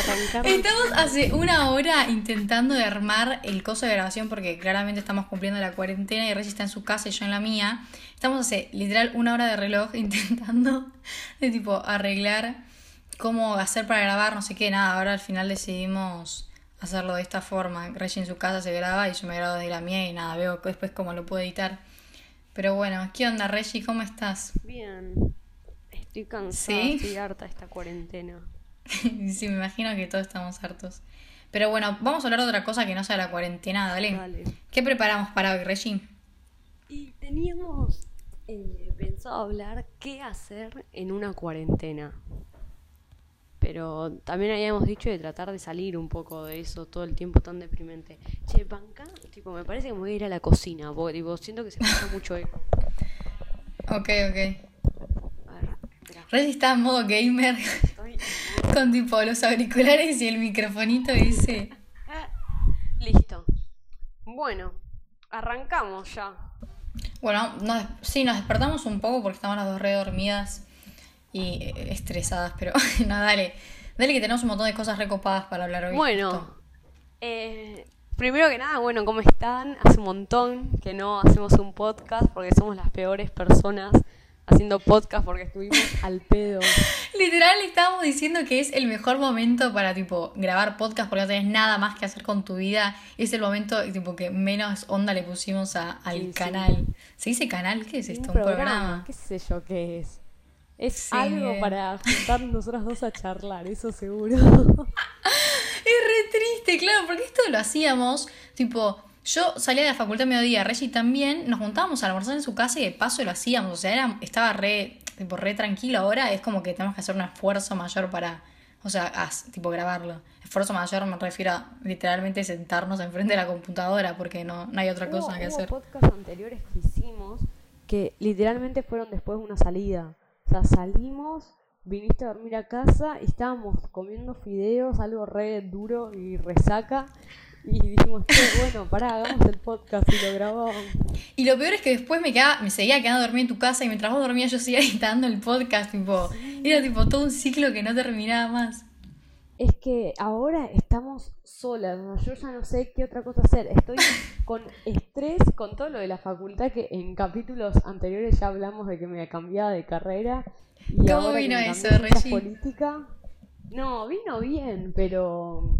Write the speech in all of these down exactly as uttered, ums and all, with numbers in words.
arrancamos. Estamos hace una hora intentando de armar el coso de grabación porque claramente estamos cumpliendo la cuarentena y Reggie está en su casa y yo en la mía. Estamos hace literal una hora de reloj intentando de tipo arreglar cómo hacer para grabar, no sé qué, nada. Ahora al final decidimos hacerlo de esta forma. Reggie en su casa se graba y yo me grabo desde la mía y nada, veo después cómo lo puedo editar. Pero bueno, ¿qué onda, Reggie? ¿Cómo estás? Bien. Estoy cansada, ¿sí? Estoy harta de esta cuarentena. Sí, me imagino que todos estamos hartos. Pero bueno, vamos a hablar de otra cosa que no sea la cuarentena, dale. Dale. ¿Qué preparamos para hoy, Reggie? Y teníamos eh, pensado hablar qué hacer en una cuarentena. Pero también habíamos dicho de tratar de salir un poco de eso todo el tiempo tan deprimente. Che, banca, tipo, me parece que me voy a ir a la cocina, porque tipo, siento que se pasa mucho eco. Ok, ok. Reggie está en modo gamer con tipo los auriculares y el microfonito y dice listo. Bueno, arrancamos ya. Bueno, nos, sí, nos despertamos un poco porque estamos las dos re dormidas y estresadas, pero no, dale, dale que tenemos un montón de cosas recopadas para hablar hoy. Bueno, eh, primero que nada, bueno, ¿cómo están? Hace un montón que no hacemos un podcast porque somos las peores personas haciendo podcast porque estuvimos al pedo. Literal, estábamos diciendo que es el mejor momento para, tipo, grabar podcast porque no tenés nada más que hacer con tu vida. Es el momento, tipo, que menos onda le pusimos a, al sí, canal. Sí. ¿Se dice canal? ¿Qué es esto? ¿Un programa? programa? ¿Qué sé yo qué es? Es sí, algo eh. para juntar nosotras dos a charlar, eso seguro. Es re triste, claro, porque esto lo hacíamos, tipo... Yo salía de la facultad a mediodía, Reggie también, nos juntábamos a almorzar en su casa y de paso lo hacíamos, o sea, era, estaba re, tipo, re tranquilo. Ahora es como que tenemos que hacer un esfuerzo mayor para, o sea, as, tipo grabarlo. Esfuerzo mayor me refiero a literalmente sentarnos enfrente de la computadora porque no, no hay otra cosa hubo, que hubo hacer. Hubo podcasts anteriores que hicimos que literalmente fueron después de una salida, o sea, salimos, viniste a dormir a casa y estábamos comiendo fideos, algo re duro y resaca. Y dijimos, che, bueno, pará, hagamos el podcast y lo grabamos. Y lo peor es que después me quedaba, me seguía quedando dormida en tu casa y mientras vos dormías yo seguía editando el podcast, tipo, sí. Era tipo todo un ciclo que no terminaba más. Es que ahora estamos solas, o sea, yo ya no sé qué otra cosa hacer. Estoy con estrés, con todo lo de la facultad, que en capítulos anteriores ya hablamos de que me cambiaba de carrera. Y ¿cómo ahora vino que me eso, Reggie? Política. No, vino bien, pero...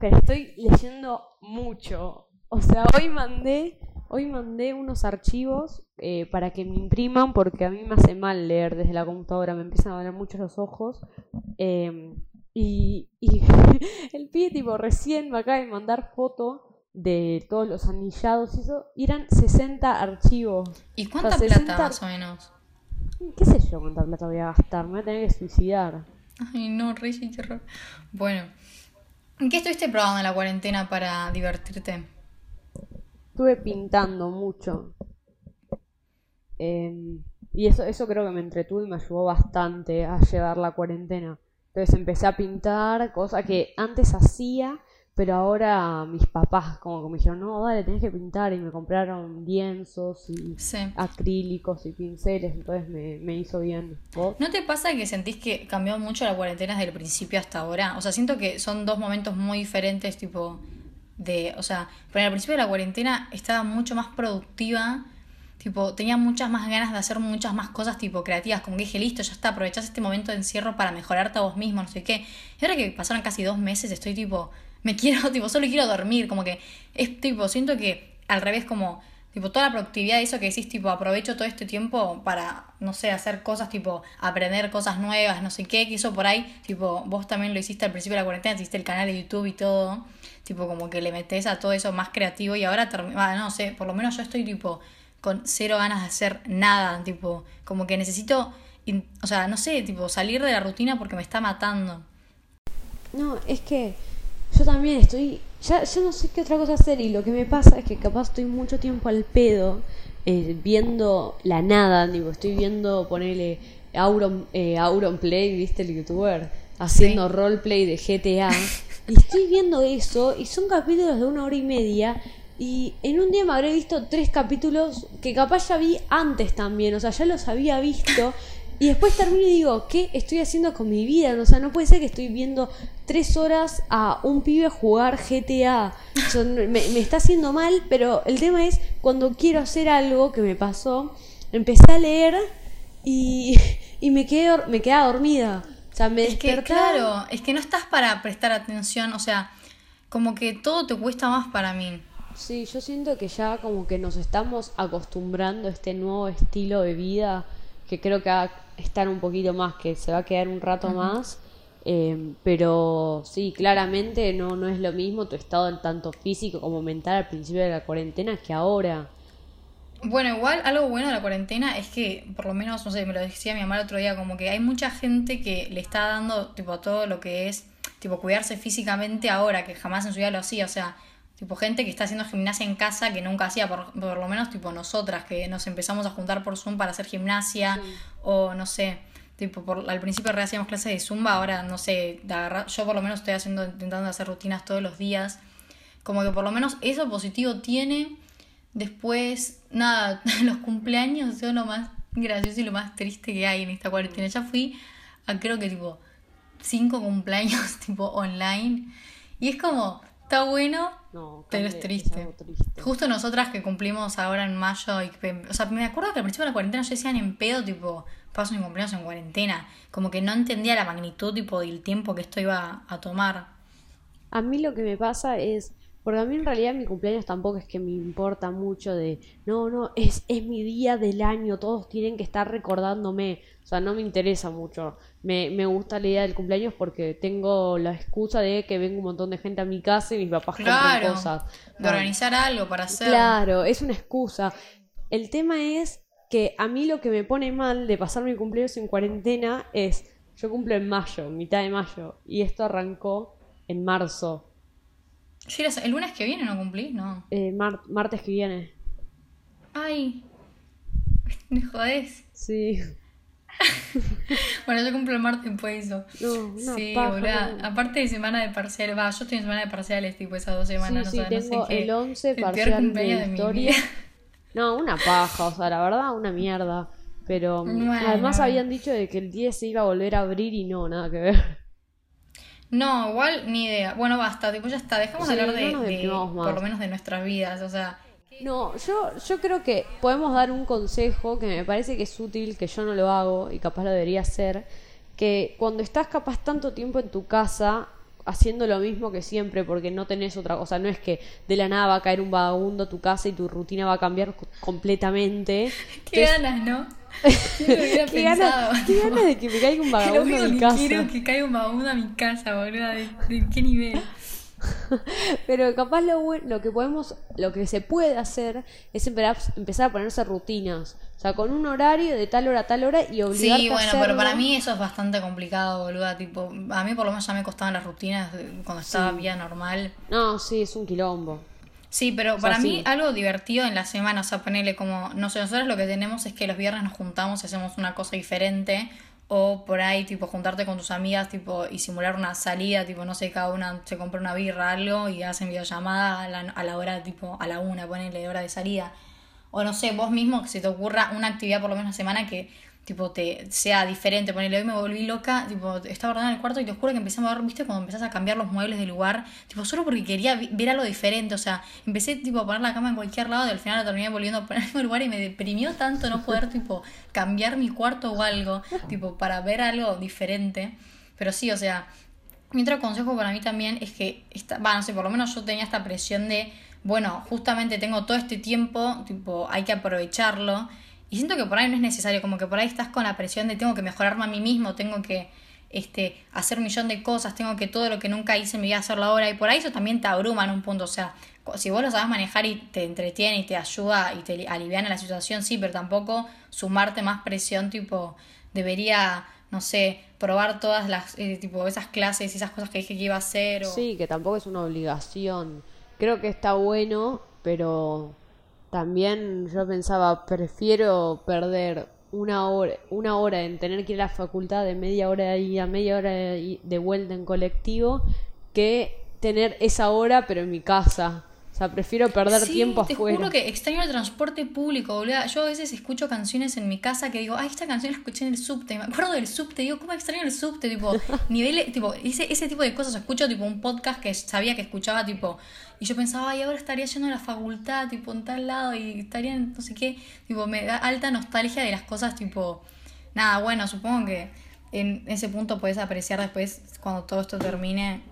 Pero estoy leyendo mucho. O sea, hoy mandé hoy mandé unos archivos eh, para que me impriman porque a mí me hace mal leer desde la computadora. Me empiezan a doler mucho los ojos. Eh, y, y el pibe tipo recién me acaba de mandar foto de todos los anillados y eso. Y eran sesenta archivos. ¿Y cuánta o sea, plata sesenta... más o menos? ¿Qué sé yo cuánta plata voy a gastar? Me voy a tener que suicidar. Ay, no, Reggie, qué horror. Bueno... ¿Qué estuviste probando en la cuarentena para divertirte? Estuve pintando mucho. Eh, y eso, eso creo que me entretuvo y me ayudó bastante a llevar la cuarentena. Entonces empecé a pintar, cosa que antes hacía, pero ahora mis papás como que me dijeron, no, dale, tenés que pintar. Y me compraron lienzos y sí. acrílicos y pinceles, entonces me, me hizo bien. ¿Vos? ¿No te pasa que sentís que cambió mucho la cuarentena desde el principio hasta ahora? O sea, siento que son dos momentos muy diferentes, tipo, de, o sea, pero al principio de la cuarentena estaba mucho más productiva, tipo, tenía muchas más ganas de hacer muchas más cosas, tipo, creativas, como que dije, listo, ya está, aprovechás este momento de encierro para mejorarte a vos mismo, no sé qué. Y ahora que pasaron casi dos meses, estoy tipo... Me quiero, tipo, solo quiero dormir, como que es tipo, siento que al revés, como, tipo, toda la productividad de eso que decís, tipo, aprovecho todo este tiempo para, no sé, hacer cosas, tipo, aprender cosas nuevas, no sé qué, que eso por ahí, tipo, vos también lo hiciste al principio de la cuarentena, hiciste el canal de YouTube y todo, tipo, como que le metés a todo eso más creativo y ahora, term- ah, no sé, por lo menos yo estoy, tipo, con cero ganas de hacer nada, tipo, como que necesito, in- o sea, no sé, tipo, salir de la rutina porque me está matando. No, es que... Yo también estoy, ya, ya no sé qué otra cosa hacer y lo que me pasa es que capaz estoy mucho tiempo al pedo eh, viendo la nada, digo, estoy viendo, ponele, Auron, eh, Auronplay, viste el youtuber, haciendo sí. roleplay de G T A y estoy viendo eso y son capítulos de una hora y media y en un día me habré visto tres capítulos que capaz ya vi antes también, o sea, ya los había visto Y después termino y digo, ¿qué estoy haciendo con mi vida? O sea, no puede ser que estoy viendo tres horas a un pibe jugar G T A. O sea, me, me está haciendo mal, pero el tema es, cuando quiero hacer algo que me pasó, empecé a leer y, y me quedé, me quedaba dormida. O sea, me despertaba. Es que, claro, es que no estás para prestar atención, o sea, como que todo te cuesta más para mí. Sí, yo siento que ya como que nos estamos acostumbrando a este nuevo estilo de vida, que creo que va a estar un poquito más, que se va a quedar un rato uh-huh. más, eh, pero sí, claramente no, no es lo mismo tu estado tanto físico como mental al principio de la cuarentena que ahora. Bueno, igual algo bueno de la cuarentena es que, por lo menos, no sé, me lo decía mi mamá el otro día, como que hay mucha gente que le está dando tipo todo lo que es tipo cuidarse físicamente ahora, que jamás en su vida lo hacía, o sea, tipo gente que está haciendo gimnasia en casa que nunca hacía, por, por lo menos tipo nosotras, que nos empezamos a juntar por Zoom para hacer gimnasia, sí. o no sé, tipo por, al principio re hacíamos clases de Zumba, ahora no sé, agarra, yo por lo menos estoy haciendo intentando hacer rutinas todos los días, como que por lo menos eso positivo tiene. Después, nada, los cumpleaños son lo más gracioso y lo más triste que hay en esta cuarentena. Ya fui a creo que tipo cinco cumpleaños tipo online y es como... Está bueno, no, pero es triste. Es triste. Justo nosotras que cumplimos ahora en mayo. Y, o sea, me acuerdo que al principio de la cuarentena yo decía en pedo, tipo, paso mi cumpleaños en cuarentena. Como que no entendía la magnitud, tipo, del tiempo que esto iba a tomar. A mí lo que me pasa es... Porque a mí en realidad mi cumpleaños tampoco es que me importa mucho de... No, no, es, es mi día del año, todos tienen que estar recordándome. O sea, no me interesa mucho. Me, me gusta la idea del cumpleaños porque tengo la excusa de que venga un montón de gente a mi casa y mis papás claro, compran cosas. De organizar ah, algo para hacer. Claro, es una excusa. El tema es que a mí lo que me pone mal de pasar mi cumpleaños en cuarentena es... Yo cumplo en mayo, mitad de mayo, y esto arrancó en marzo. Sí, ¿el lunes que viene no cumplís? No. Eh, mar- martes que viene. Ay, me jodés. Sí. Bueno, yo cumplo el martes, pues eso. No, no, sí, boludo. Aparte de semana de parciales, va, yo estoy en semana de parciales, tipo esas dos semanas, sí, no, sí, o sea, tengo no sé qué. El once parcial de historia. De no, una paja, o sea, la verdad, una mierda. Pero bueno, además habían dicho de que el diez se iba a volver a abrir y no, nada que ver. No, igual ni idea. Bueno, basta, tipo ya está, dejamos sí, de hablar de, no de por lo menos de nuestras vidas, o sea. No, yo, yo creo que podemos dar un consejo que me parece que es útil, que yo no lo hago y capaz lo debería hacer, que cuando estás capaz tanto tiempo en tu casa haciendo lo mismo que siempre porque no tenés otra cosa, no es que de la nada va a caer un vagabundo a tu casa y tu rutina va a cambiar completamente. Qué Entonces, ganas, ¿no? ¿Qué, ¿Qué, ganas, ¿Qué ganas de que me caiga un vagabundo a mi casa? Quiero que caiga un vagabundo a mi casa, boluda. ¿De, de qué nivel? Pero capaz lo, lo que podemos, lo que se puede hacer es empezar a ponerse rutinas. O sea, con un horario de tal hora a tal hora y obligarte sí, bueno, a hacerlo. Pero para mí eso es bastante complicado, boluda. Tipo, a mí por lo menos ya me costaban las rutinas cuando estaba sí. bien normal. No, sí, es un quilombo. Sí, pero o sea, para mí sí. algo divertido en la semana, o sea, ponerle como, no sé, nosotros lo que tenemos es que los viernes nos juntamos y hacemos una cosa diferente, o por ahí, tipo, juntarte con tus amigas, tipo, y simular una salida, tipo, no sé, cada una se compra una birra, algo, y hacen videollamada a la, a la hora, tipo, a la una, ponerle hora de salida, o no sé, vos mismo, que se te ocurra una actividad por lo menos la semana que, tipo, te sea diferente, ponerle, hoy me volví loca, tipo, estaba ordenada en el cuarto y te juro que empezamos a ver, viste, cuando empezás a cambiar los muebles del lugar, tipo, solo porque quería ver algo diferente, o sea, empecé, tipo, a poner la cama en cualquier lado y al final la terminé volviendo a poner en el lugar y me deprimió tanto no poder, tipo, cambiar mi cuarto o algo, tipo, para ver algo diferente, pero sí, o sea, mi otro consejo para mí también es que, esta, bah, no sé, por lo menos yo tenía esta presión de, bueno, justamente tengo todo este tiempo, tipo, hay que aprovecharlo. Y siento que por ahí no es necesario, como que por ahí estás con la presión de tengo que mejorarme a mí mismo, tengo que este hacer un millón de cosas, tengo que todo lo que nunca hice en mi vida hacerlo ahora. Y por ahí eso también te abruma en un punto, o sea, si vos lo sabés manejar y te entretiene y te ayuda y te aliviana la situación, sí, pero tampoco sumarte más presión, tipo, debería, no sé, probar todas las, eh, tipo, esas clases y esas cosas que dije que iba a hacer. O... Sí, que tampoco es una obligación. Creo que está bueno, pero... También yo pensaba, prefiero perder una hora, una hora en tener que ir a la facultad de media hora y a media hora de vuelta en colectivo que tener esa hora pero en mi casa. O O sea, prefiero perder sí, tiempo afuera. Te juro que extraño el transporte público, boludo. Yo a veces escucho canciones en mi casa que digo, ay, esta canción la escuché en el subte. Me acuerdo del subte, digo, ¿cómo extraño el subte? Tipo, nivel, tipo, ese, ese tipo de cosas. Escucho tipo un podcast que sabía que escuchaba, tipo, y yo pensaba, ay, ahora estaría yendo a la facultad, tipo, en tal lado, y estaría en no sé qué. Tipo, me da alta nostalgia de las cosas, tipo, nada, bueno, supongo que en ese punto puedes apreciar después cuando todo esto termine.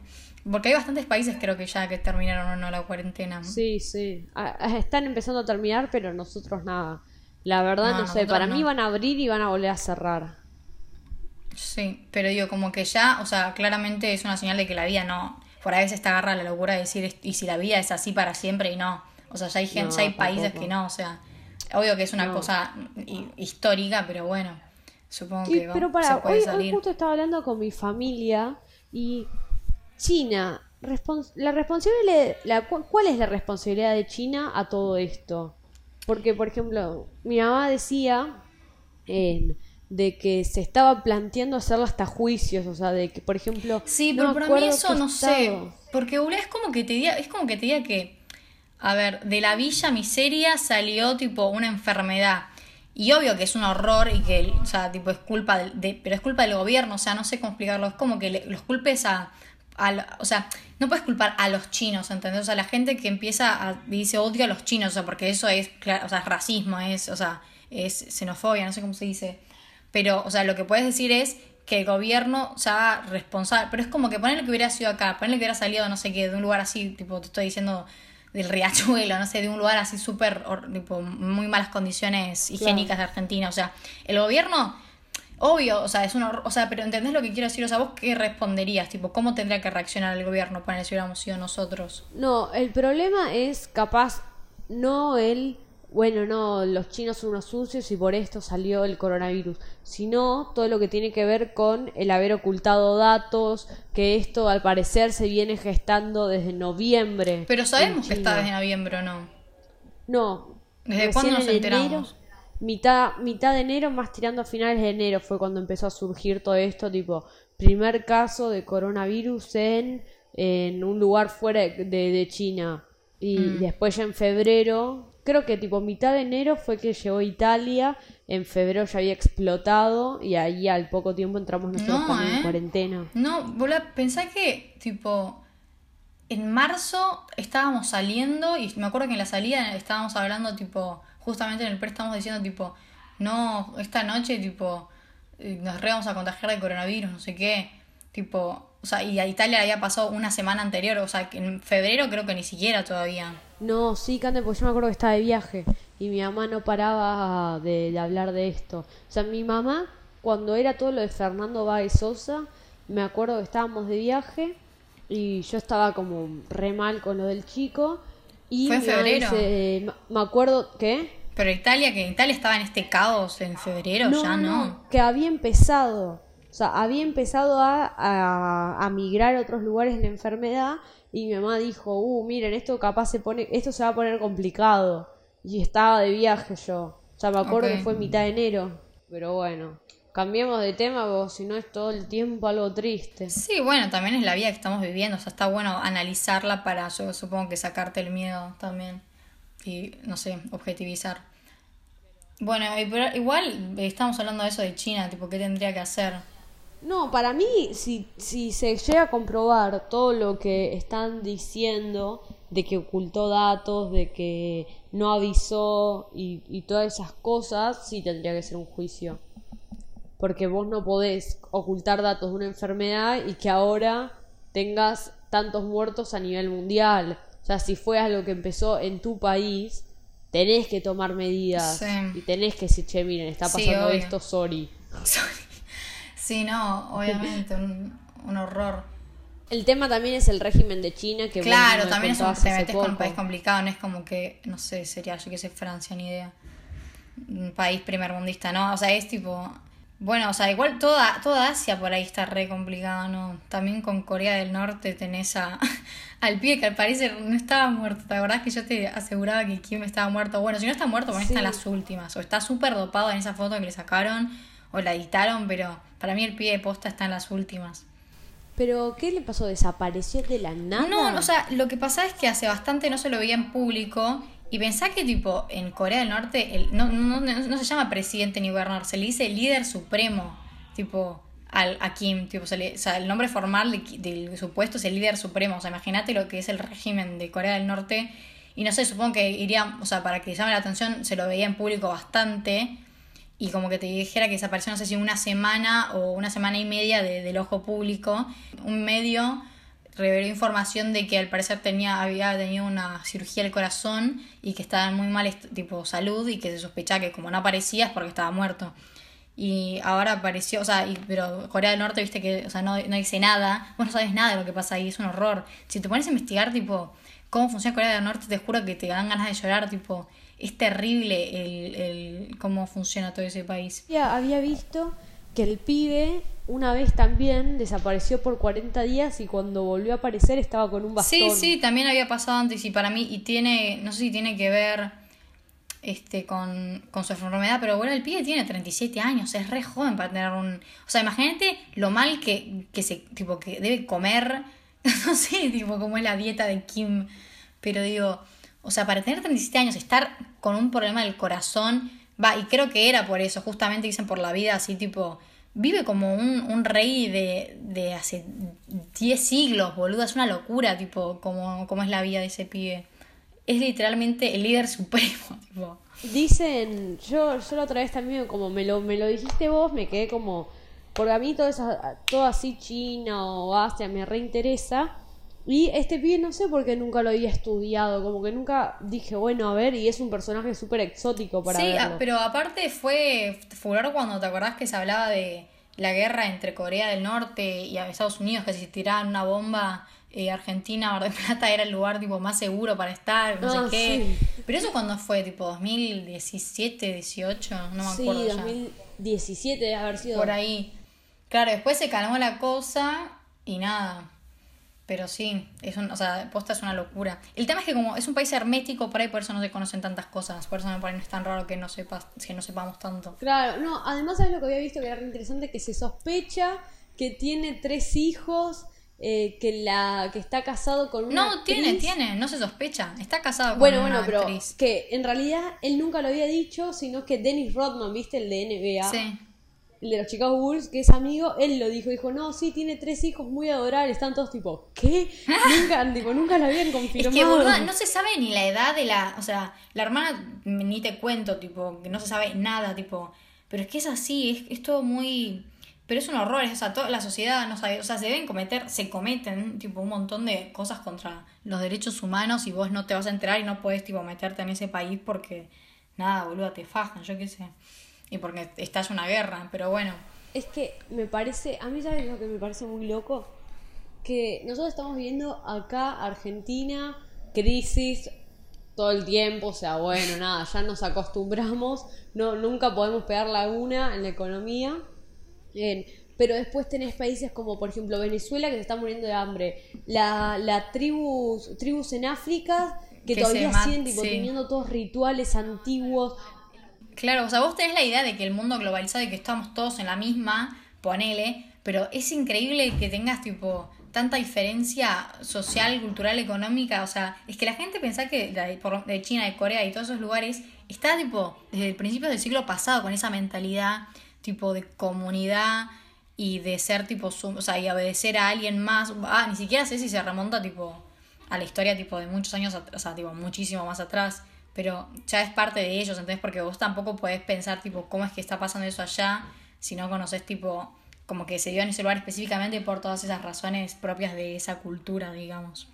Porque hay bastantes países, creo que ya que terminaron o no la cuarentena. Sí, sí. Ah, están empezando a terminar, pero nosotros nada. La verdad no, no sé, para no. mí van a abrir y van a volver a cerrar. Sí, pero digo, como que ya, o sea, claramente es una señal de que la vida no... Por ahí se te agarra la locura de decir, y si la vida es así para siempre y no. O sea, ya hay gente, no, ya hay tampoco. países que no, o sea... Obvio que es una no. cosa histórica, pero bueno, supongo que y, va, pero para, se puede hoy, salir. Hoy justo estaba hablando con mi familia y... China, respons- la responsabilidad, la, ¿cuál es la responsabilidad de China a todo esto? Porque, por ejemplo, mi mamá decía eh, de que se estaba planteando hacerlo hasta juicios, o sea, de que, por ejemplo... Sí, pero no para mí eso no estado. sé, porque es como que te diga, es como que te diga que, a ver, de la villa miseria salió tipo una enfermedad. Y obvio que es un horror y que, o sea, tipo es culpa de, de, pero es culpa del gobierno, o sea, no sé cómo explicarlo, es como que le, los culpes a, a, o sea, no puedes culpar a los chinos, ¿entendés? O sea, la gente que empieza a, dice odio a los chinos, o sea, porque eso es, o sea, es racismo, es, o sea, es xenofobia, no sé cómo se dice, pero, o sea, lo que puedes decir es que el gobierno sea responsable, pero es como que ponele que hubiera sido acá, ponele que hubiera salido, no sé qué, de un lugar así, tipo, te estoy diciendo... del Riachuelo, no sé, de un lugar así súper, tipo, muy malas condiciones higiénicas claro. de Argentina, o sea, el gobierno, obvio, o sea, es una, o sea, pero ¿entendés lo que quiero decir? O sea, ¿vos qué responderías? Tipo, ¿cómo tendría que reaccionar el gobierno para si hubiéramos sido nosotros? No, el problema es capaz, no el, bueno, no, los chinos son unos sucios y por esto salió el coronavirus, sino todo lo que tiene que ver con el haber ocultado datos, que esto al parecer se viene gestando desde noviembre. Pero sabemos que está desde noviembre o no. No. ¿Desde cuándo nos enteramos? Enero, mitad, mitad de enero, más tirando a finales de enero fue cuando empezó a surgir todo esto, tipo, primer caso de coronavirus en, en un lugar fuera de, de China. Y mm. después ya en febrero... Creo que tipo mitad de enero fue que llegó a Italia, en febrero ya había explotado y ahí al poco tiempo entramos nosotros no, también eh. en cuarentena. No, bola, pensá que tipo en marzo estábamos saliendo y me acuerdo que en la salida estábamos hablando tipo, justamente en el pre estábamos diciendo tipo, no, esta noche tipo nos re vamos a contagiar de coronavirus, no sé qué, tipo... O sea, y a Italia había pasado una semana anterior, o sea, que en febrero creo que ni siquiera todavía. No, sí, Kanda, porque yo me acuerdo que estaba de viaje y mi mamá no paraba de, de hablar de esto. O sea, mi mamá, cuando era todo lo de Fernando Báez Sosa, me acuerdo que estábamos de viaje y yo estaba como re mal con lo del chico. Y fue en febrero. Dice, eh, me acuerdo, ¿qué? Pero Italia, que Italia estaba en este caos en febrero, no, ya no. no. Que había empezado... O sea, había empezado a, a, a migrar a otros lugares la enfermedad y mi mamá dijo, uh, miren, esto capaz se pone, esto se va a poner complicado. Y estaba de viaje yo. O sea, me acuerdo okay. que fue mitad de enero. Pero bueno, cambiemos de tema porque si no es todo el tiempo algo triste. Sí, bueno, también es la vida que estamos viviendo. O sea, está bueno analizarla para, yo supongo que sacarte el miedo también. Y, no sé, objetivizar. Bueno, pero igual estamos hablando de eso de China, tipo, ¿qué tendría que hacer? No, para mí, si, si se llega a comprobar todo lo que están diciendo, de que ocultó datos, de que no avisó y, y todas esas cosas, sí tendría que ser un juicio. Porque vos no podés ocultar datos de una enfermedad y que ahora tengas tantos muertos a nivel mundial. O sea, si fue algo que empezó en tu país, tenés que tomar medidas. Sí. Y tenés que decir, che, miren, está pasando sí, esto, sorry. Sorry. Sí, no, obviamente, un, un horror. El tema también es el régimen de China. que Claro, bueno, también es un, te metes con un país complicado, no es como que, no sé, sería yo que sé Francia, ni idea. Un país primermundista, ¿no? O sea, es tipo... Bueno, o sea, igual toda, toda Asia por ahí está re complicado, ¿no? También con Corea del Norte tenés a, al pibe que al parecer no estaba muerto. ¿Te acordás que yo te aseguraba que Kim estaba muerto? Bueno, si no está muerto, pues sí. Están las últimas. O está súper dopado en esa foto que le sacaron... O la editaron, pero para mí el pibe de posta está en las últimas. ¿Pero qué le pasó? ¿Desapareció de la nada? No, o sea, lo que pasa es que hace bastante no se lo veía en público. Y pensá que, tipo, en Corea del Norte el, no, no, no, no se llama presidente ni gobernador, se le dice líder supremo, tipo, al, a Kim, tipo, se le, o sea, el nombre formal de, del supuesto es el líder supremo. O sea, imagínate lo que es el régimen de Corea del Norte. Y no sé, supongo que iría, o sea, para que llame la atención, se lo veía en público bastante. Y como que te dijera que desapareció, no sé si una semana o una semana y media de, del ojo público. Un medio reveló información de que al parecer tenía había tenido una cirugía del corazón y que estaba en muy mal tipo salud y que se sospechaba que como no aparecía es porque estaba muerto. Y ahora apareció, o sea, y, pero Corea del Norte, viste que, o sea, no, no dice nada. Vos no sabés nada de lo que pasa ahí, es un horror. Si te pones a investigar, tipo, cómo funciona Corea del Norte, te juro que te dan ganas de llorar, tipo, es terrible el, el cómo funciona todo ese país. Ya había visto que el pibe una vez también desapareció por cuarenta días y cuando volvió a aparecer estaba con un bastón. Sí, sí, también había pasado antes y para mí, y tiene, no sé si tiene que ver este con, con su enfermedad, pero bueno, el pibe tiene treinta y siete años, es re joven para tener un... O sea, imagínate lo mal que, que se tipo que debe comer, no sé, tipo cómo es la dieta de Kim, pero digo, o sea, para tener treinta y siete años, estar con un problema del corazón, va, y creo que era por eso, justamente dicen por la vida así tipo... Vive como un, un rey de, de hace diez siglos, boludo. Es una locura, tipo, como, como es la vida de ese pibe. Es literalmente el líder supremo, tipo. Dicen, yo, yo la otra vez también, como me lo, me lo dijiste vos, me quedé como... Porque a mí todo, esa, todo así China o Asia me reinteresa. Y este pibe no sé por qué nunca lo había estudiado. Como que nunca dije, bueno, a ver, y es un personaje súper exótico para verlo. Sí, a, pero aparte fue furor cuando te acordás que se hablaba de la guerra entre Corea del Norte y Estados Unidos, que si tiraban una bomba, eh, Argentina, Mar del Plata era el lugar tipo más seguro para estar, no ah, sé qué. Sí. Pero eso cuando fue, tipo dos mil diecisiete, dieciocho, no me sí, acuerdo. Sí, dos mil diecisiete debe haber sido. Por ahí. Claro, después se calmó la cosa y nada. Pero sí, es un, o sea, posta es una locura. El tema es que como es un país hermético, por ahí por eso no se conocen tantas cosas. Por eso me parece no es tan raro que no sepas, que no sepamos tanto. Claro, no, además sabes lo que había visto que era interesante, que se sospecha que tiene tres hijos, eh, que la que está casado con una actriz. No, tiene, tiene, no se sospecha. Está casado con bueno, una bueno, actriz. Bueno, pero que en realidad él nunca lo había dicho, sino que Dennis Rodman, ¿viste? El de N B A. Sí. El de los Chicago Bulls, que es amigo, él lo dijo, dijo, no, sí, tiene tres hijos muy adorables, están todos tipo, ¿qué? Nunca, tipo, nunca lo habían confirmado. Es que, boluda, no se sabe ni la edad de la, o sea, la hermana, ni te cuento, tipo, que no se sabe nada, tipo, pero es que es así, es, es todo muy, pero es un horror, es, o sea, toda la sociedad no sabe, o sea, se deben cometer, se cometen, tipo, un montón de cosas contra los derechos humanos y vos no te vas a enterar y no podés, tipo, meterte en ese país porque, nada, boluda, te fajan, yo qué sé. Y porque estalla una guerra, pero bueno. Es que me parece, a mí sabes lo que me parece muy loco, que nosotros estamos viviendo acá, Argentina, crisis todo el tiempo, o sea, bueno, nada, ya nos acostumbramos, no nunca podemos pegar laguna en la economía, bien, pero después tenés países como, por ejemplo, Venezuela, que se está muriendo de hambre, la, la tribus, tribus en África, que, que todavía siguen tipo, sí. teniendo todos rituales antiguos. Claro, o sea, vos tenés la idea de que el mundo globalizado y que estamos todos en la misma, ponele, pero es increíble que tengas, tipo, tanta diferencia social, cultural, económica, o sea, es que la gente pensá que de China, de Corea y todos esos lugares está, tipo, desde el principio del siglo pasado con esa mentalidad, tipo, de comunidad y de ser, tipo, sum- o sea, y obedecer a alguien más. Ah, ni siquiera sé si se remonta, tipo, a la historia, tipo, de muchos años, at- o sea, tipo, muchísimo más atrás. Pero ya es parte de ellos, entonces porque vos tampoco podés pensar, tipo, cómo es que está pasando eso allá, si no conocés, tipo, como que se dio en ese lugar específicamente por todas esas razones propias de esa cultura, digamos.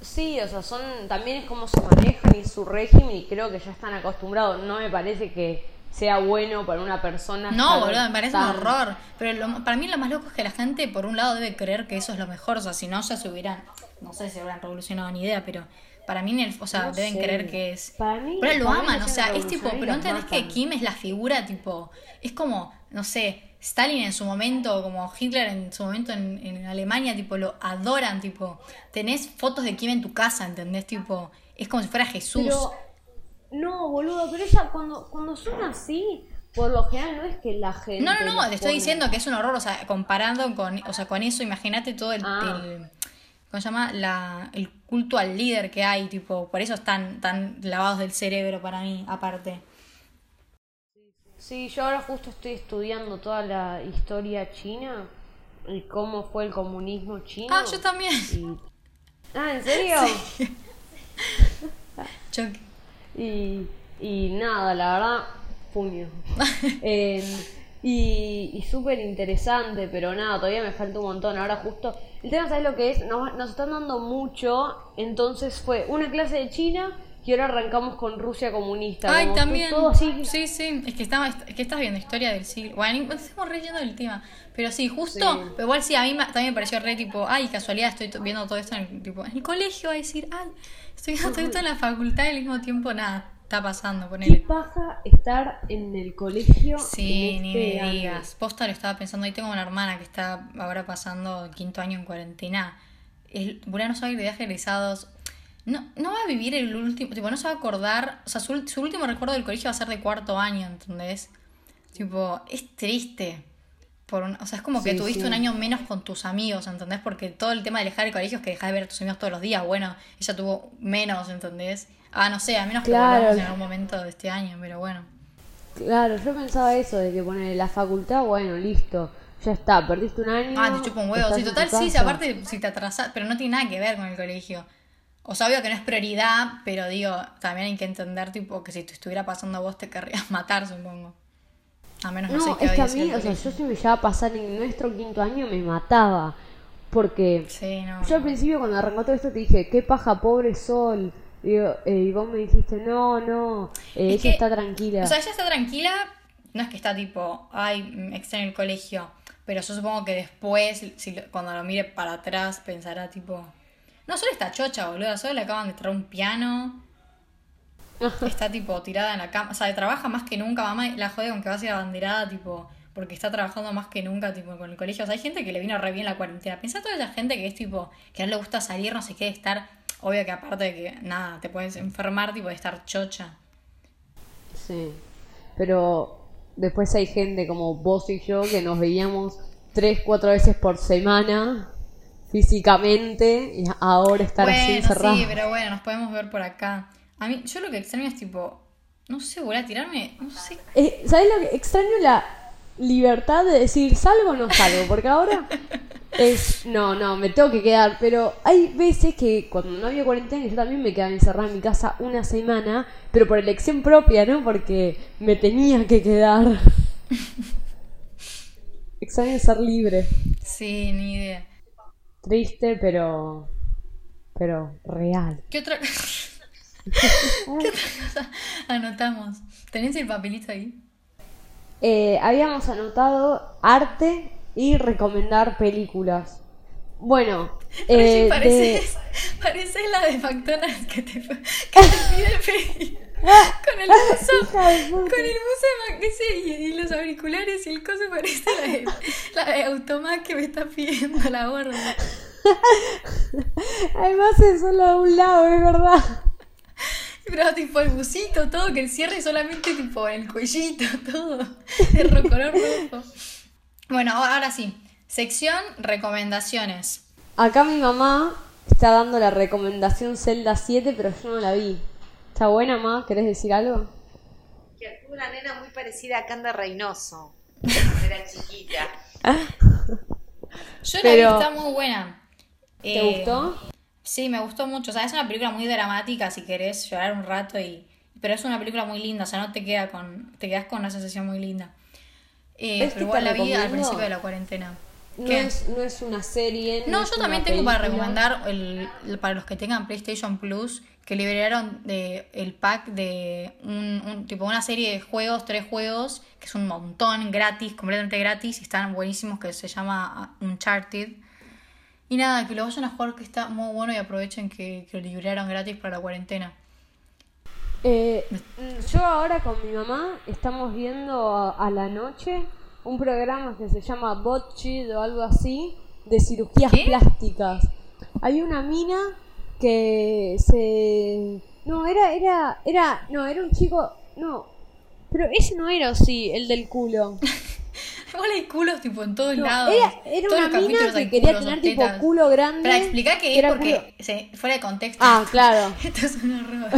Sí, o sea, son también es cómo se manejan y su régimen, y creo que ya están acostumbrados. No me parece que sea bueno para una persona... No, boludo, me parece tan... un horror. Pero lo, para mí lo más loco es que la gente, por un lado, debe creer que eso es lo mejor, o sea, si no ya se hubieran... No sé si se hubieran revolucionado ni idea, pero... Para mí, o sea, no deben sé. creer que es... Para mí, pero lo aman, o sea, es tipo... Pero no entendés que Kim es la figura, tipo... Es como, no sé, Stalin en su momento, como Hitler en su momento en, en Alemania, tipo, lo adoran, tipo... Tenés fotos de Kim en tu casa, ¿entendés? Tipo, es como si fuera Jesús. Pero, no, boludo, pero ella cuando, cuando son así... Por lo general no es que la gente... No, no, no, te estoy pone... diciendo que es un horror, o sea, comparando con, o sea, con eso, imagínate todo el... Ah. el ¿Cómo se llama? La, el culto al líder que hay, tipo, por eso están tan lavados del cerebro para mí, aparte. Sí, yo ahora justo estoy estudiando toda la historia china y cómo fue el comunismo chino. Ah, yo también. Y... Ah, ¿en serio? Sí. Choque. Y, y nada, la verdad, puño. eh, y y súper interesante, pero nada, todavía me falta un montón. Ahora justo... El tema, ¿sabes lo que es? Nos, nos están dando mucho, entonces fue una clase de China y ahora arrancamos con Rusia comunista. Ay, también. Tú, todo así. Sí, sí, es que, está, es que estás viendo historia del siglo. Bueno, estamos reyendo del tema. Pero sí, justo, sí. Pero igual sí, a mí también me pareció re tipo, ay, casualidad, estoy viendo todo esto en el, tipo, en el colegio, a decir, ay, estoy viendo todo esto en la facultad y al mismo tiempo nada, está pasando, ponele. ¿Qué pasa estar en el colegio? Sí, ni este me digas. Posta lo estaba pensando, ahí tengo una hermana que está ahora pasando quinto año en cuarentena. El Burano sabe de viajes egresados. No, no va a vivir el último, tipo, no se va a acordar, o sea, su, su último recuerdo del colegio va a ser de cuarto año, ¿entendés? Tipo, es triste. Por un, o sea, es como que sí, tuviste sí. un año menos con tus amigos, ¿entendés? Porque todo el tema de dejar el colegio es que dejás de ver a tus amigos todos los días. Bueno, ella tuvo menos, ¿entendés? Ah, no sé, a menos claro, que volvamos en algún momento de este año, pero bueno. Claro, yo pensaba eso, de que poner la facultad, bueno, listo, ya está, perdiste un año. Ah, te chupa un huevo, sí, total, sí, aparte si te atrasás, pero no tiene nada que ver con el colegio. O sea, obvio que no es prioridad, pero digo, también hay que entender, tipo, que si te estuviera pasando a vos te querrías matar, supongo. A menos no, no sé qué. No, es que a mí, o sea, yo si me llegaba a pasar en nuestro quinto año me mataba, porque sí, no, yo no. al principio cuando arrancó todo esto te dije, qué paja, pobre Sol. Digo, eh, y vos me dijiste, no, no, eh, es ella que, está tranquila. O sea, ella está tranquila, no es que está tipo, ay, extraño el colegio. Pero yo supongo que después, si, cuando lo mire para atrás, pensará tipo, no, solo está chocha, boludo, solo le acaban de traer un piano. Está tipo tirada en la cama, o sea, trabaja más que nunca, mamá la jode con que va a ser abanderada, tipo, porque está trabajando más que nunca, tipo, con el colegio. O sea, hay gente que le vino re bien la cuarentena. Pensá toda esa gente que es tipo, que no le gusta salir, no sé qué, estar... Obvio que aparte de que, nada, te puedes enfermar, tipo, de estar chocha. Sí, pero después hay gente como vos y yo que nos veíamos tres, cuatro veces por semana físicamente y ahora estar bueno, así encerrado. Sí, pero bueno, nos podemos ver por acá. A mí, yo lo que extraño es tipo, no sé, voy a tirarme, no sé. Eh, ¿Sabés lo que extraño? La libertad de decir, ¿salgo o no salgo? Porque ahora... Es, no, no, me tengo que quedar. Pero hay veces que cuando no había cuarentena yo también me quedaba encerrada en mi casa una semana, pero por elección propia, ¿no? Porque me tenía que quedar. Extraño de ser libre. Sí, ni idea. Triste, pero... Pero real. ¿Qué otra, ¿Qué otra cosa anotamos? ¿Tenés el papelito ahí? Eh, habíamos anotado arte... Y recomendar películas. Bueno, eh, pareces, de... pareces la de McDonald's que te, que te pide el con el buzo, con el buzo de y, y los auriculares y el coso parece la de, la de Automac que me está pidiendo la gorda. Además es solo a un lado, es verdad. Pero tipo el busito, todo, que el cierre solamente tipo el cuellito, todo, de color rojo. Bueno, ahora sí. Sección recomendaciones. Acá mi mamá está dando la recomendación Zelda siete, pero yo no la vi. ¿Está buena, mamá? ¿Querés decir algo? Que actúa una nena muy parecida a Kanda Reynoso. Era chiquita. Yo pero... la vi, está muy buena. ¿Te eh, gustó? Sí, me gustó mucho. O sea, es una película muy dramática, si querés llorar un rato y... Pero es una película muy linda, o sea, no te queda con... Te quedas con una sensación muy linda. Eh, ¿Es pero igual la vi al principio de la cuarentena. No es, no es una serie. No, no yo también tengo película. Para recomendar el, el, para los que tengan PlayStation Plus, que liberaron de, el pack de un, un tipo una serie de juegos, tres juegos, que es un montón, gratis, completamente gratis, y están buenísimos, que se llama Uncharted. Y nada, que lo vayan a jugar, que está muy bueno, y aprovechen que, que lo liberaron gratis para la cuarentena. Eh, yo ahora con mi mamá estamos viendo a, a la noche un programa que se llama Botched o algo así, de cirugías ¿Qué? plásticas. Hay una mina que se... No, era, era, era, no, era un chico, no, Pero ese no era, o sí, el del culo. Ahora hay culos tipo en todos no, lados. Era, era todos una mina que quería culos, tener tipo culo grande. Para explicar que, que es porque se, fuera de contexto. Ah, claro. Esto es un horror.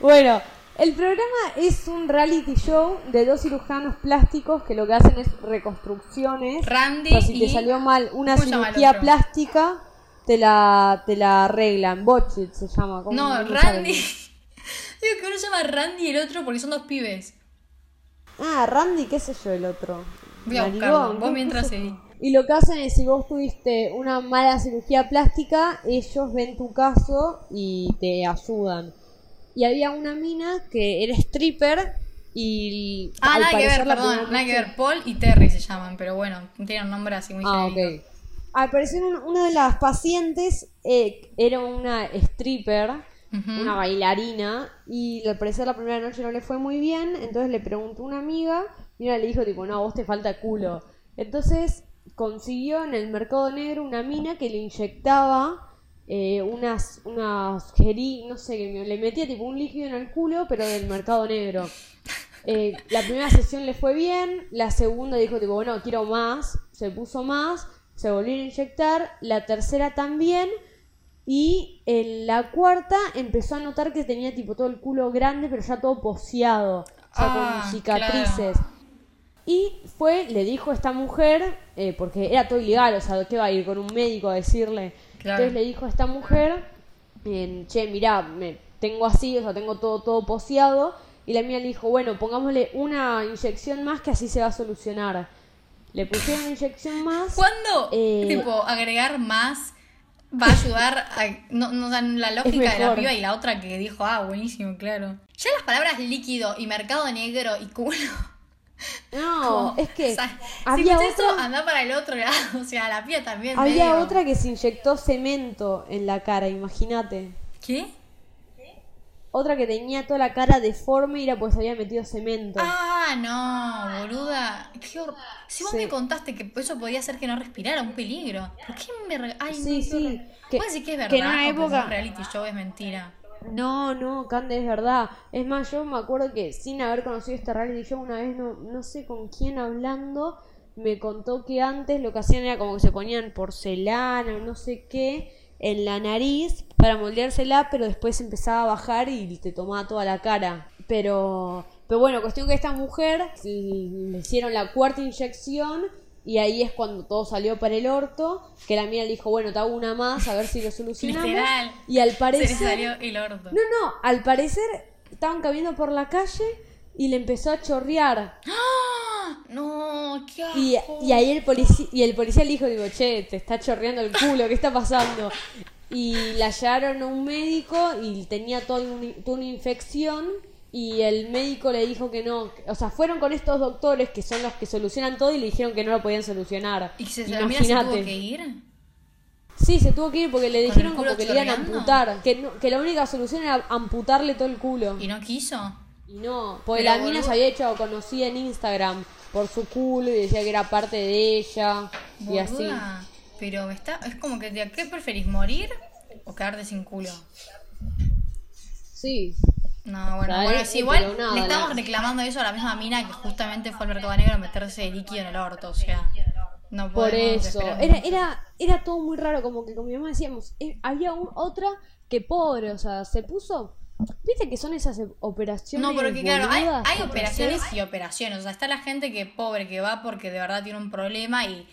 Bueno, el programa es un reality show de dos cirujanos plásticos que lo que hacen es reconstrucciones. Randy, o sea, si y... te salió mal una cirugía plástica, te la, te la arreglan. Botched se llama. ¿Cómo no, no Randy. Digo que uno se llama Randy y el otro porque son dos pibes. Ah, Randy, qué sé yo, el otro. Voy a buscarlo, vos mientras seguís. Y lo que hacen es, si vos tuviste una mala cirugía plástica, ellos ven tu caso y te ayudan. Y había una mina que era stripper y... Ah, nada que ver, perdón, nada que ver. Paul y Terry se llaman, pero bueno, tienen nombre así muy ah, genérico. Okay. Aparecieron una de las pacientes, eh, era una stripper... una bailarina, y al parecer la primera noche no le fue muy bien, entonces le preguntó a una amiga y ella le dijo tipo, no, vos te falta culo. Entonces consiguió en el mercado negro una mina que le inyectaba eh, unas unas jeri, no sé, que le metía tipo un líquido en el culo, pero del mercado negro. Eh, la primera sesión le fue bien, la segunda dijo tipo, bueno, quiero más, se puso más, se volvió a inyectar, la tercera también. Y en la cuarta empezó a notar que tenía tipo todo el culo grande, pero ya todo poseado, o sea, ah, con cicatrices. Claro. Y fue, le dijo a esta mujer, eh, porque era todo ilegal, o sea, ¿qué va a ir con un médico a decirle? Claro. Entonces le dijo a esta mujer, eh, che, mirá, me tengo así, o sea, tengo todo, todo poseado. Y la mía le dijo, bueno, pongámosle una inyección más que así se va a solucionar. Le pusieron una inyección más. ¿Cuándo? Eh, tipo, agregar más. Va a ayudar a... No, no, la lógica de la piba y la otra que dijo, ah, buenísimo, claro. Ya las palabras líquido y mercado negro y culo. No, como, es que... O sea, había si otra... eso, andá para el otro lado. O sea, la piba también. Había medio. Otra que se inyectó cemento en la cara, imagínate. ¿Qué? ¿Qué? Otra que tenía toda la cara deforme y era porque se había metido cemento. Ah, no, boluda. Qué horror. Si vos sí. me contaste que eso podía hacer que no respirara, un peligro. ¿Por qué me... Ay, sí, no, sí. Que, ¿puedes decir que es verdad que en una época... que reality show es mentira? No, no, Kanda, es verdad. Es más, yo me acuerdo que sin haber conocido este reality show, una vez, no, no sé con quién hablando, me contó que antes lo que hacían era como que se ponían porcelana o no sé qué en la nariz para moldeársela, pero después empezaba a bajar y te tomaba toda la cara. Pero... Pero bueno, cuestión que esta mujer le hicieron la cuarta inyección y ahí es cuando todo salió para el orto, que la mía le dijo, bueno, te hago una más, a ver si lo solucionamos. Literal, y al parecer... se le salió el orto. No, no, al parecer estaban caminando por la calle y le empezó a chorrear. ¡Ah! ¡No! ¡Qué asco! Y, y ahí el policía, y el policía le dijo, digo, che, te está chorreando el culo, ¿qué está pasando? Y la llevaron a un médico y tenía toda un, toda una infección. Y el médico le dijo que no, o sea, fueron con estos doctores que son los que solucionan todo y le dijeron que no lo podían solucionar. ¿Y se, se tuvo que ir? Sí, se tuvo que ir porque le dijeron como que le iban a amputar, que, no, que la única solución era amputarle todo el culo. ¿Y no quiso? Y no, porque la mina se había hecho conocida en Instagram por su culo y decía que era parte de ella y así. Pero está, es como que, ¿qué preferís, morir o quedarte sin culo? Sí. No, bueno, bueno, sí, igual nada, le estamos reclamando eso a la misma mina que justamente fue al mercado negro a meterse de líquido en el orto, o sea, no podemos. Por eso, era, era, era todo muy raro, como que con mi mamá decíamos, eh, había un, otra que pobre, o sea, se puso, viste que son esas operaciones. No, porque claro, hay, hay operaciones y operaciones, o sea, está la gente que pobre, que va porque de verdad tiene un problema y...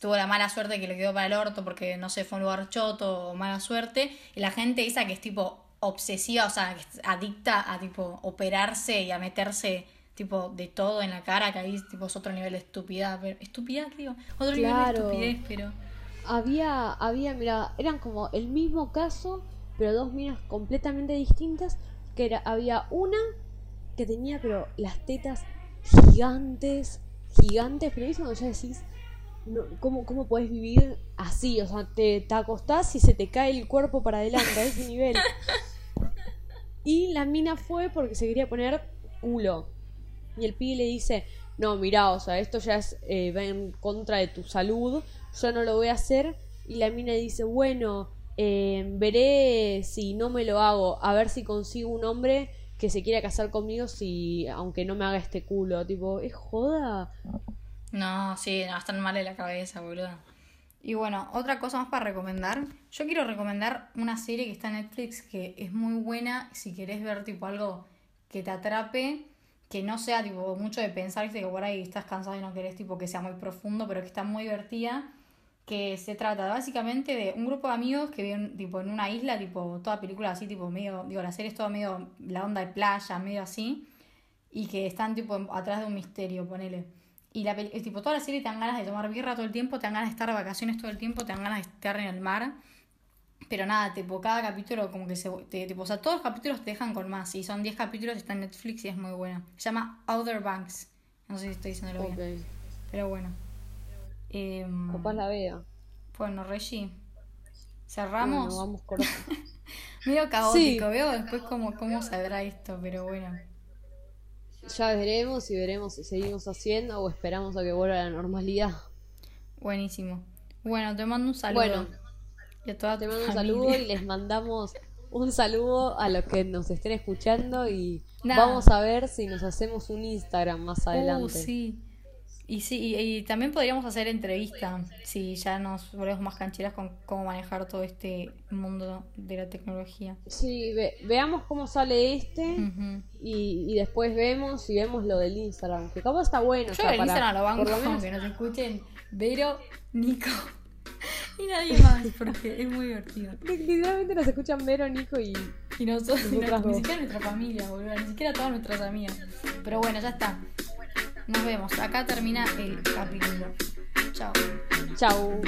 tuvo la mala suerte que le quedó para el orto porque, no sé, fue un lugar choto o mala suerte, y la gente esa que es tipo obsesiva, o sea, adicta a tipo operarse y a meterse tipo de todo en la cara, que ahí tipo es otro nivel de estupidez, pero estupidez digo, otro claro. nivel de estupidez, pero había, había, mira, eran como el mismo caso, pero dos minas completamente distintas, que era, había una que tenía pero las tetas gigantes, gigantes, pero eso cuando ya decís, no, ¿cómo, ¿cómo podés vivir así? O sea, te, te acostás y se te cae el cuerpo para adelante a ese nivel. Y la mina fue porque se quería poner culo. Y el pibe le dice, no, mirá, o sea, esto ya es, eh, va en contra de tu salud, yo no lo voy a hacer. Y la mina dice, bueno, eh, veré si no me lo hago, a ver si consigo un hombre que se quiera casar conmigo si aunque no me haga este culo, tipo, es joda. No, sí, no, están mal de la cabeza, boludo. Y bueno, otra cosa más para recomendar. Yo quiero recomendar una serie que está en Netflix que es muy buena si querés ver tipo algo que te atrape, que no sea tipo mucho de pensar, ¿viste? Que por ahí estás cansado y no querés tipo que sea muy profundo, pero que está muy divertida. Que se trata básicamente de un grupo de amigos que viven tipo en una isla, tipo toda película así, tipo medio, digo, la serie es toda medio la onda de playa, medio así, y que están tipo atrás de un misterio, ponele. Y la peli- tipo toda la serie te dan ganas de tomar birra todo el tiempo, te dan ganas de estar de vacaciones todo el tiempo, te dan ganas de estar en el mar, pero nada, tipo cada capítulo como que se te, tipo, o sea, todos los capítulos te dejan con más, y son diez capítulos, está en Netflix y es muy buena. Se llama Outer Banks. No sé si estoy diciéndolo okay. bien. Pero bueno. Eh, Capaz la vea. Bueno, Reggie, cerramos. Bueno, vamos con... Medio caótico, sí. Veo después cómo, cómo saldrá esto, pero bueno. Ya veremos si veremos si seguimos haciendo o esperamos a que vuelva a la normalidad. Buenísimo. Bueno, te mando un saludo. Bueno, y a toda te mando familia. Un saludo y les mandamos un saludo a los que nos estén escuchando y Nada. Vamos a ver si nos hacemos un Instagram más adelante. Uh, sí. Y sí, y, y también podríamos hacer entrevista si ya nos volvemos más cancheras con cómo manejar todo este mundo de la tecnología. Sí, ve, veamos cómo sale este uh-huh. y, y después vemos y vemos lo del Instagram, que capaz está bueno. Yo o sea, el para, Instagram lo banco, por lo menos que nos escuchen Vero, Nico y nadie más, porque es muy divertido. Literalmente nos escuchan Vero, Nico y... Y nosotros, y nosotros ni siquiera nuestra familia, boludo, ni siquiera todas nuestras amigas. Pero bueno, ya está. Nos vemos. Acá termina el capítulo. Chao. Chao.